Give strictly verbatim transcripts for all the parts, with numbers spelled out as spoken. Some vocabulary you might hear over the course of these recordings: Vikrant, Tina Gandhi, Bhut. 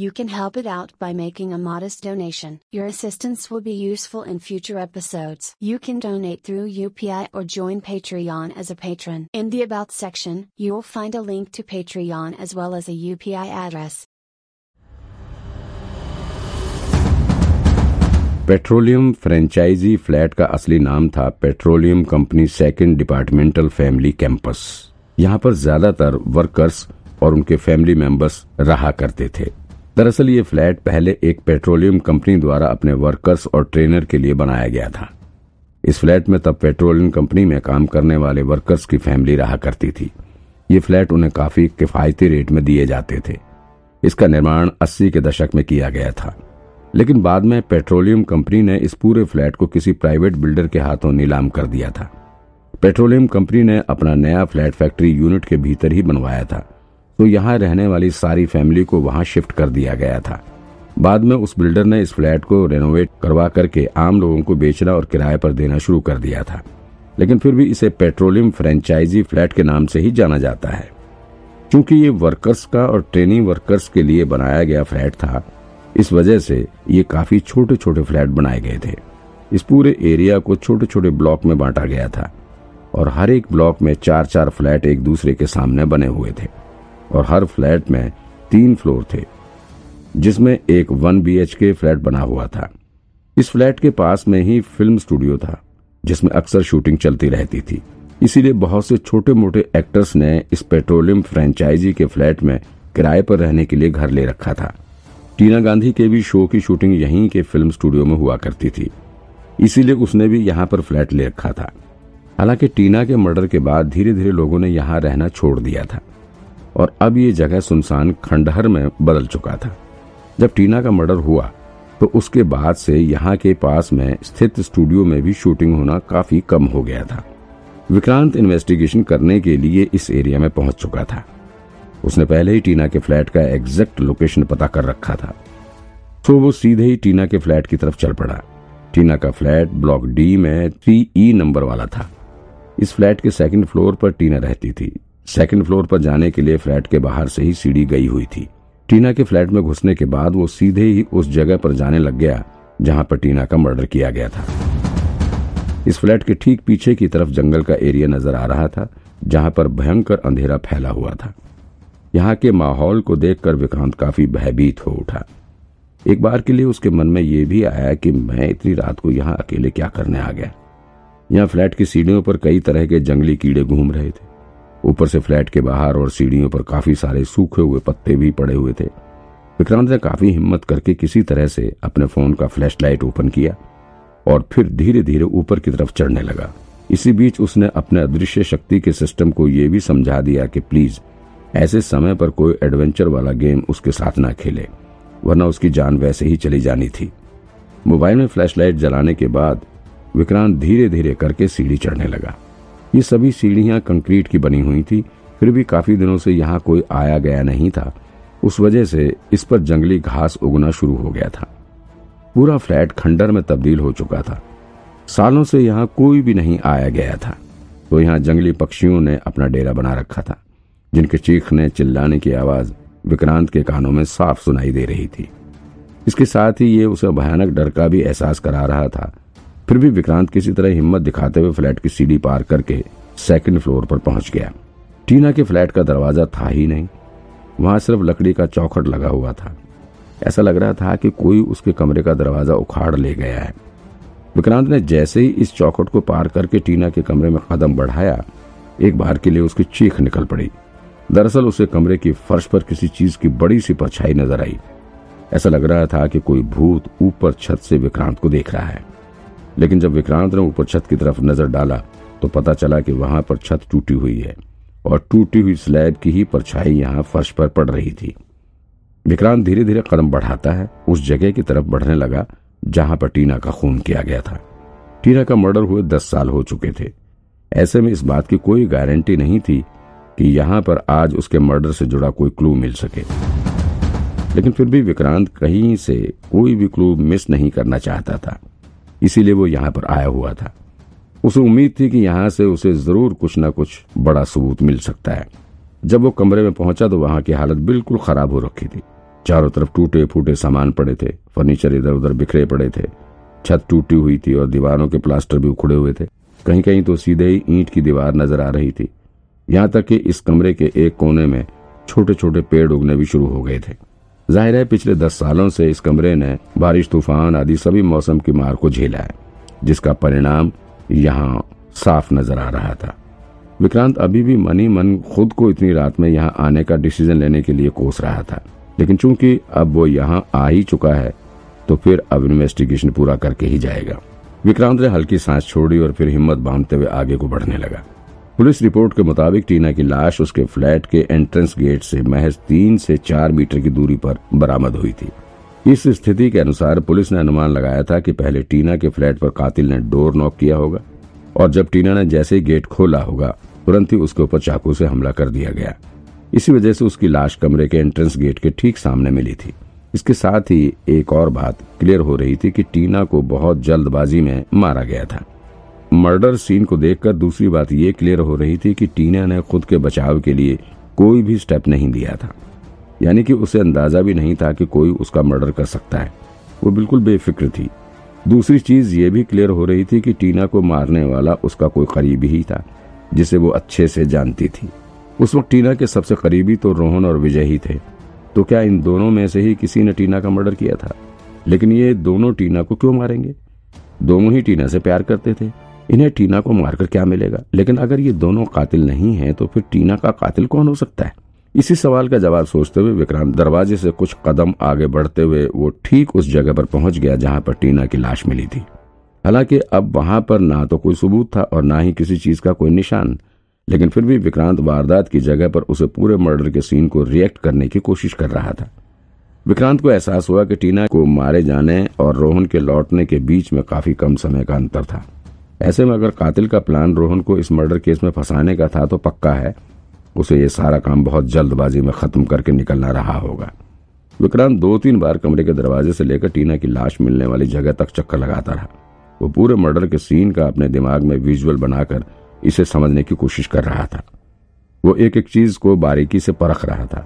you can help it out by making a modest donation. Your assistance will be useful in future episodes. You can donate through U P I or join Patreon as a patron. In the About section, you will find a link to Patreon as well as a U P I address. Petroleum franchise flat का असली नाम था petroleum company second departmental family campus. यहाँ पर ज्यादातर workers और उनके family members रहा करते थे। दरअसल ये फ्लैट पहले एक पेट्रोलियम कंपनी द्वारा अपने वर्कर्स और ट्रेनर के लिए बनाया गया था। इस फ्लैट में तब पेट्रोलियम कंपनी में काम करने वाले वर्कर्स की फैमिली रहा करती थी। ये फ्लैट उन्हें काफी किफायती रेट में दिए जाते थे। इसका निर्माण अस्सी के दशक में किया गया था, लेकिन बाद में पेट्रोलियम कंपनी ने इस पूरे फ्लैट को किसी प्राइवेट बिल्डर के हाथों नीलाम कर दिया था। पेट्रोलियम कंपनी ने अपना नया फ्लैट फैक्ट्री यूनिट के भीतर ही बनवाया था, तो यहाँ रहने वाली सारी फैमिली को वहाँ शिफ्ट कर दिया गया था। बाद में उस बिल्डर ने इस फ्लैट को रेनोवेट करवा करके आम लोगों को बेचना और किराए पर देना शुरू कर दिया था, लेकिन फिर भी इसे पेट्रोलियम फ्रेंचाइजी फ्लैट के नाम से ही जाना जाता है। क्योंकि ये वर्कर्स का और ट्रेनिंग वर्कर्स के लिए बनाया गया फ्लैट था, इस वजह से ये काफी छोटे छोटे फ्लैट बनाए गए थे। इस पूरे एरिया को छोटे छोटे ब्लॉक में बांटा गया था और हर एक ब्लॉक में चार चार फ्लैट एक दूसरे के सामने बने हुए थे और हर फ्लैट में तीन फ्लोर थे, जिसमें एक वन बीएचके फ्लैट बना हुआ था। इस फ्लैट के पास में ही फिल्म स्टूडियो था, जिसमें अक्सर शूटिंग चलती रहती थी। इसीलिए बहुत से छोटे मोटे एक्टर्स ने इस पेट्रोलियम फ्रेंचाइजी के फ्लैट में किराए पर रहने के लिए घर ले रखा था। टीना गांधी के भी शो की शूटिंग यहीं के फिल्म स्टूडियो में हुआ करती थी, इसीलिए उसने भी यहाँ पर फ्लैट ले रखा था। हालांकि टीना के मर्डर के बाद धीरे धीरे लोगों ने यहाँ रहना छोड़ दिया था और अब ये जगह सुनसान खंडहर में बदल चुका था। जब टीना का मर्डर हुआ तो उसके बाद से यहाँ के पास में स्थित स्टूडियो में भी शूटिंग होना काफी कम हो गया था। विक्रांत इन्वेस्टिगेशन करने के लिए इस एरिया में पहुंच चुका था। उसने पहले ही टीना के फ्लैट का एग्जैक्ट लोकेशन पता कर रखा था, तो वो सीधे ही टीना के फ्लैट की तरफ चल पड़ा। टीना का फ्लैट ब्लॉक डी में थ्री ई नंबर वाला था। इस फ्लैट के सेकेंड फ्लोर पर टीना रहती थी। सेकंड फ्लोर पर जाने के लिए फ्लैट के बाहर से ही सीढ़ी गई हुई थी। टीना के फ्लैट में घुसने के बाद वो सीधे ही उस जगह पर जाने लग गया जहां पर टीना का मर्डर किया गया था। इस फ्लैट के ठीक पीछे की तरफ जंगल का एरिया नजर आ रहा था, जहां पर भयंकर अंधेरा फैला हुआ था। यहाँ के माहौल को देखकर विक्रांत काफी भयभीत हो उठा। एक बार के लिए उसके मन में यह भी आया कि मैं इतनी रात को यहाँ अकेले क्या करने आ गया। यहाँ फ्लैट की सीढ़ियों पर कई तरह के जंगली कीड़े घूम रहे थे। ऊपर से फ्लैट के बाहर और सीढ़ियों पर काफी सारे सूखे हुए पत्ते भी पड़े हुए थे। विक्रांत ने काफी हिम्मत करके किसी तरह से अपने फोन का फ्लैशलाइट ओपन किया और फिर धीरे धीरे ऊपर की तरफ चढ़ने लगा। इसी बीच उसने अपने अदृश्य शक्ति के सिस्टम को यह भी समझा दिया कि प्लीज ऐसे समय पर कोई एडवेंचर वाला गेम उसके साथ ना खेले, वरना उसकी जान वैसे ही चली जानी थी। मोबाइल में फ्लैशलाइट जलाने के बाद विक्रांत धीरे धीरे करके सीढ़ी चढ़ने लगा। ये सभी सीढ़ियां कंक्रीट की बनी हुई थी, फिर भी काफी दिनों से यहाँ कोई आया गया नहीं था। उस वजह से इस पर जंगली घास उगना शुरू हो गया था। पूरा फ्लैट खंडर में तब्दील हो चुका था। सालों से यहाँ कोई भी नहीं आया गया था, तो यहाँ जंगली पक्षियों ने अपना डेरा बना रखा था, जिनके चीखने चिल्लाने की आवाज विक्रांत के कानों में साफ सुनाई दे रही थी। इसके साथ ही ये उसे भयानक डर का भी एहसास करा रहा था। फिर भी विक्रांत किसी तरह हिम्मत दिखाते हुए फ्लैट की सीढ़ी पार करके सेकंड फ्लोर पर पहुंच गया। टीना के फ्लैट का दरवाजा था ही नहीं, वहां सिर्फ लकड़ी का चौखट लगा हुआ था। ऐसा लग रहा था कि कोई उसके कमरे का दरवाजा उखाड़ ले गया है। विक्रांत ने जैसे ही इस चौखट को पार करके टीना के कमरे में कदम बढ़ाया, एक बार के लिए उसकी चीख निकल पड़ी। दरअसल उसे कमरे की फर्श पर किसी चीज की बड़ी सी परछाई नजर आई। ऐसा लग रहा था कि कोई भूत ऊपर छत से विक्रांत को देख रहा है, लेकिन जब विक्रांत ने ऊपर छत की तरफ नजर डाला तो पता चला कि वहां पर छत टूटी हुई है और टूटी हुई स्लैब की ही परछाई यहाँ फर्श पर पड़ रही थी। विक्रांत धीरे धीरे कदम बढ़ाता है उस जगह की तरफ बढ़ने लगा जहां पर टीना का खून किया गया था। टीना का मर्डर हुए दस साल हो चुके थे, ऐसे में इस बात की कोई गारंटी नहीं थी कि यहाँ पर आज उसके मर्डर से जुड़ा कोई क्लू मिल सके, लेकिन फिर भी विक्रांत कहीं से कोई भी क्लू मिस नहीं करना चाहता था, इसीलिए वो यहाँ पर आया हुआ था। उसे उम्मीद थी कि यहाँ से उसे जरूर कुछ ना कुछ बड़ा सबूत मिल सकता है। जब वो कमरे में पहुंचा तो वहां की हालत बिल्कुल खराब हो रखी थी। चारों तरफ टूटे फूटे सामान पड़े थे, फर्नीचर इधर उधर बिखरे पड़े थे, छत टूटी हुई थी और दीवारों के प्लास्टर भी उखड़े हुए थे। कहीं कहीं तो सीधे ही ईंट की दीवार नजर आ रही थी। यहाँ तक कि इस कमरे के एक कोने में छोटे छोटे पेड़ उगने भी शुरू हो गए थे। जाहिर है पिछले दस सालों से इस कमरे ने बारिश, तूफान आदि सभी मौसम की मार को झेला है, जिसका परिणाम यहाँ साफ नजर आ रहा था। विक्रांत अभी भी मन ही मन खुद को इतनी रात में यहाँ आने का डिसीजन लेने के लिए कोस रहा था, लेकिन चूंकि अब वो यहाँ आ ही चुका है तो फिर अब इन्वेस्टिगेशन पूरा करके ही जाएगा। विक्रांत ने हल्की सांस छोड़ी और फिर हिम्मत बांधते हुए आगे को बढ़ने लगा। पुलिस रिपोर्ट के मुताबिक टीना की लाश उसके फ्लैट के एंट्रेंस गेट से महज तीन से चार मीटर की दूरी पर बरामद हुई थी। इस स्थिति के अनुसार पुलिस ने अनुमान लगाया था कि पहले टीना के फ्लैट पर कातिल ने डोर नॉक किया होगा और जब टीना ने जैसे ही गेट खोला होगा तुरंत ही उसके ऊपर चाकू से हमला कर दिया गया। इसी वजह से उसकी लाश कमरे के एंट्रेंस गेट के ठीक सामने मिली थी। इसके साथ ही एक और बात क्लियर हो रही थी कि टीना को बहुत जल्दबाजी में मारा गया था। मर्डर सीन को देखकर दूसरी बात ये क्लियर हो रही थी कि टीना ने खुद के बचाव के लिए कोई भी स्टेप नहीं लिया था, यानी कि उसे अंदाजा भी नहीं था कि कोई उसका मर्डर कर सकता है। वो बिल्कुल बेफिक्र थी। दूसरी चीज ये भी क्लियर हो रही थी कि टीना को मारने वाला उसका कोई करीबी ही था जिसे वो अच्छे से जानती थी। उस वक्त टीना के सबसे करीबी तो रोहन और विजय ही थे, तो क्या इन दोनों में से ही किसी ने टीना का मर्डर किया था? लेकिन ये दोनों टीना को क्यों मारेंगे? दोनों ही टीना से प्यार करते थे, इन्हें टीना को मारकर क्या मिलेगा? लेकिन अगर ये दोनों कातिल नहीं हैं तो फिर टीना का कातिल कौन हो सकता है? इसी सवाल का जवाब सोचते हुए विक्रांत दरवाजे से कुछ कदम आगे बढ़ते हुए वो ठीक उस जगह पर पहुंच गया जहां पर टीना की लाश मिली थी। हालांकि अब वहां पर ना तो कोई सबूत था और ना ही किसी चीज का कोई निशान, लेकिन फिर भी विक्रांत वारदात की जगह पर उसे पूरे मर्डर के सीन को रिएक्ट करने की कोशिश कर रहा था। विक्रांत को एहसास हुआ कि टीना को मारे जाने और रोहन के लौटने के बीच में काफी कम समय का अंतर था। ऐसे में अगर कातिल का प्लान रोहन को इस मर्डर केस में फंसाने का था तो पक्का है उसे ये सारा काम बहुत जल्दबाजी में खत्म करके निकलना रहा होगा। विक्रांत दो तीन बार कमरे के दरवाजे से लेकर टीना की लाश मिलने वाली जगह तक चक्कर लगाता रहा। वो पूरे मर्डर के सीन का अपने दिमाग में विजुअल बनाकर इसे समझने की कोशिश कर रहा था। वो एक एक चीज को बारीकी से परख रहा था।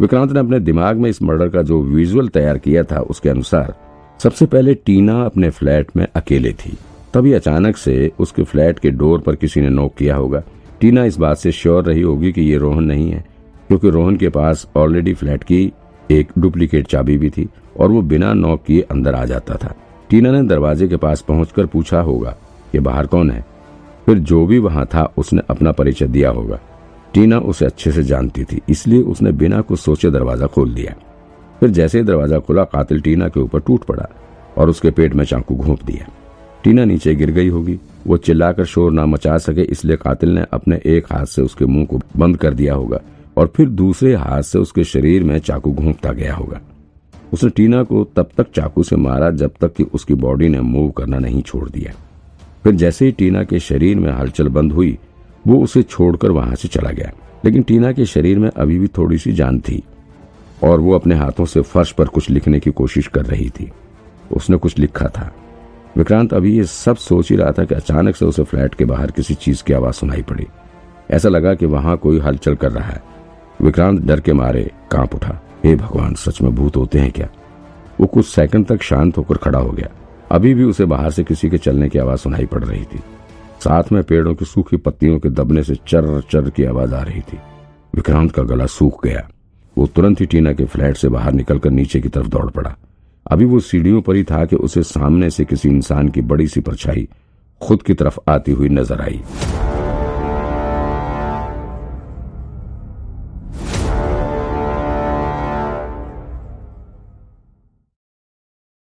विक्रांत ने अपने दिमाग में इस मर्डर का जो विजुअल तैयार किया था उसके अनुसार सबसे पहले टीना अपने फ्लैट में अकेले थी, तभी अचानक से उसके फ्लैट के डोर पर किसी ने नॉक किया होगा। टीना इस बात से श्योर रही होगी कि ये रोहन नहीं है, क्योंकि रोहन के पास ऑलरेडी फ्लैट की एक डुप्लीकेट चाबी भी थी और वो बिना नॉक किए अंदर आ जाता था। टीना ने दरवाजे के पास पहुंचकर पूछा होगा कि बाहर कौन है, फिर जो भी वहां था उसने अपना परिचय दिया होगा। टीना उसे अच्छे से जानती थी, इसलिए उसने बिना कुछ सोचे दरवाजा खोल दिया। फिर जैसे ही दरवाजा खुला कातिल टीना के ऊपर टूट पड़ा और उसके पेट में चाकू घोंप दिया। टीना नीचे गिर गई होगी। वो चिल्लाकर शोर ना मचा सके इसलिए कातिल ने अपने एक हाथ से उसके मुंह को बंद कर दिया होगा और फिर दूसरे हाथ से उसके शरीर में चाकू घोंपता गया होगा। उसने टीना को तब तक चाकू से मारा जब तक कि उसकी बॉडी ने मूव करना नहीं छोड़ दिया। फिर जैसे ही टीना के शरीर में हलचल बंद हुई वो उसे छोड़कर वहां से चला गया, लेकिन टीना के शरीर में अभी भी थोड़ी सी जान थी और वो अपने हाथों से फर्श पर कुछ लिखने की कोशिश कर रही थी। उसने कुछ लिखा था। विक्रांत अभी ये सब सोच ही रहा था कि अचानक से उसे फ्लैट के बाहर किसी चीज की आवाज सुनाई पड़ी। ऐसा लगा कि वहां कोई हलचल कर रहा है। विक्रांत डर के मारे कांप उठा। हे भगवान, सच में भूत होते हैं क्या? वो कुछ सेकंड तक शांत होकर खड़ा हो गया। अभी भी उसे बाहर से किसी के चलने की आवाज सुनाई पड़ रही थी, साथ में पेड़ों की सूखी पत्तियों के दबने से चर्र चर्र की आवाज आ रही थी। विक्रांत का गला सूख गया। वो तुरंत ही टीना के फ्लैट से बाहर निकलकर नीचे की तरफ दौड़ पड़ा। अभी वो सीढ़ियों पर ही था कि उसे सामने से किसी इंसान की बड़ी सी परछाई खुद की तरफ आती हुई नजर आई।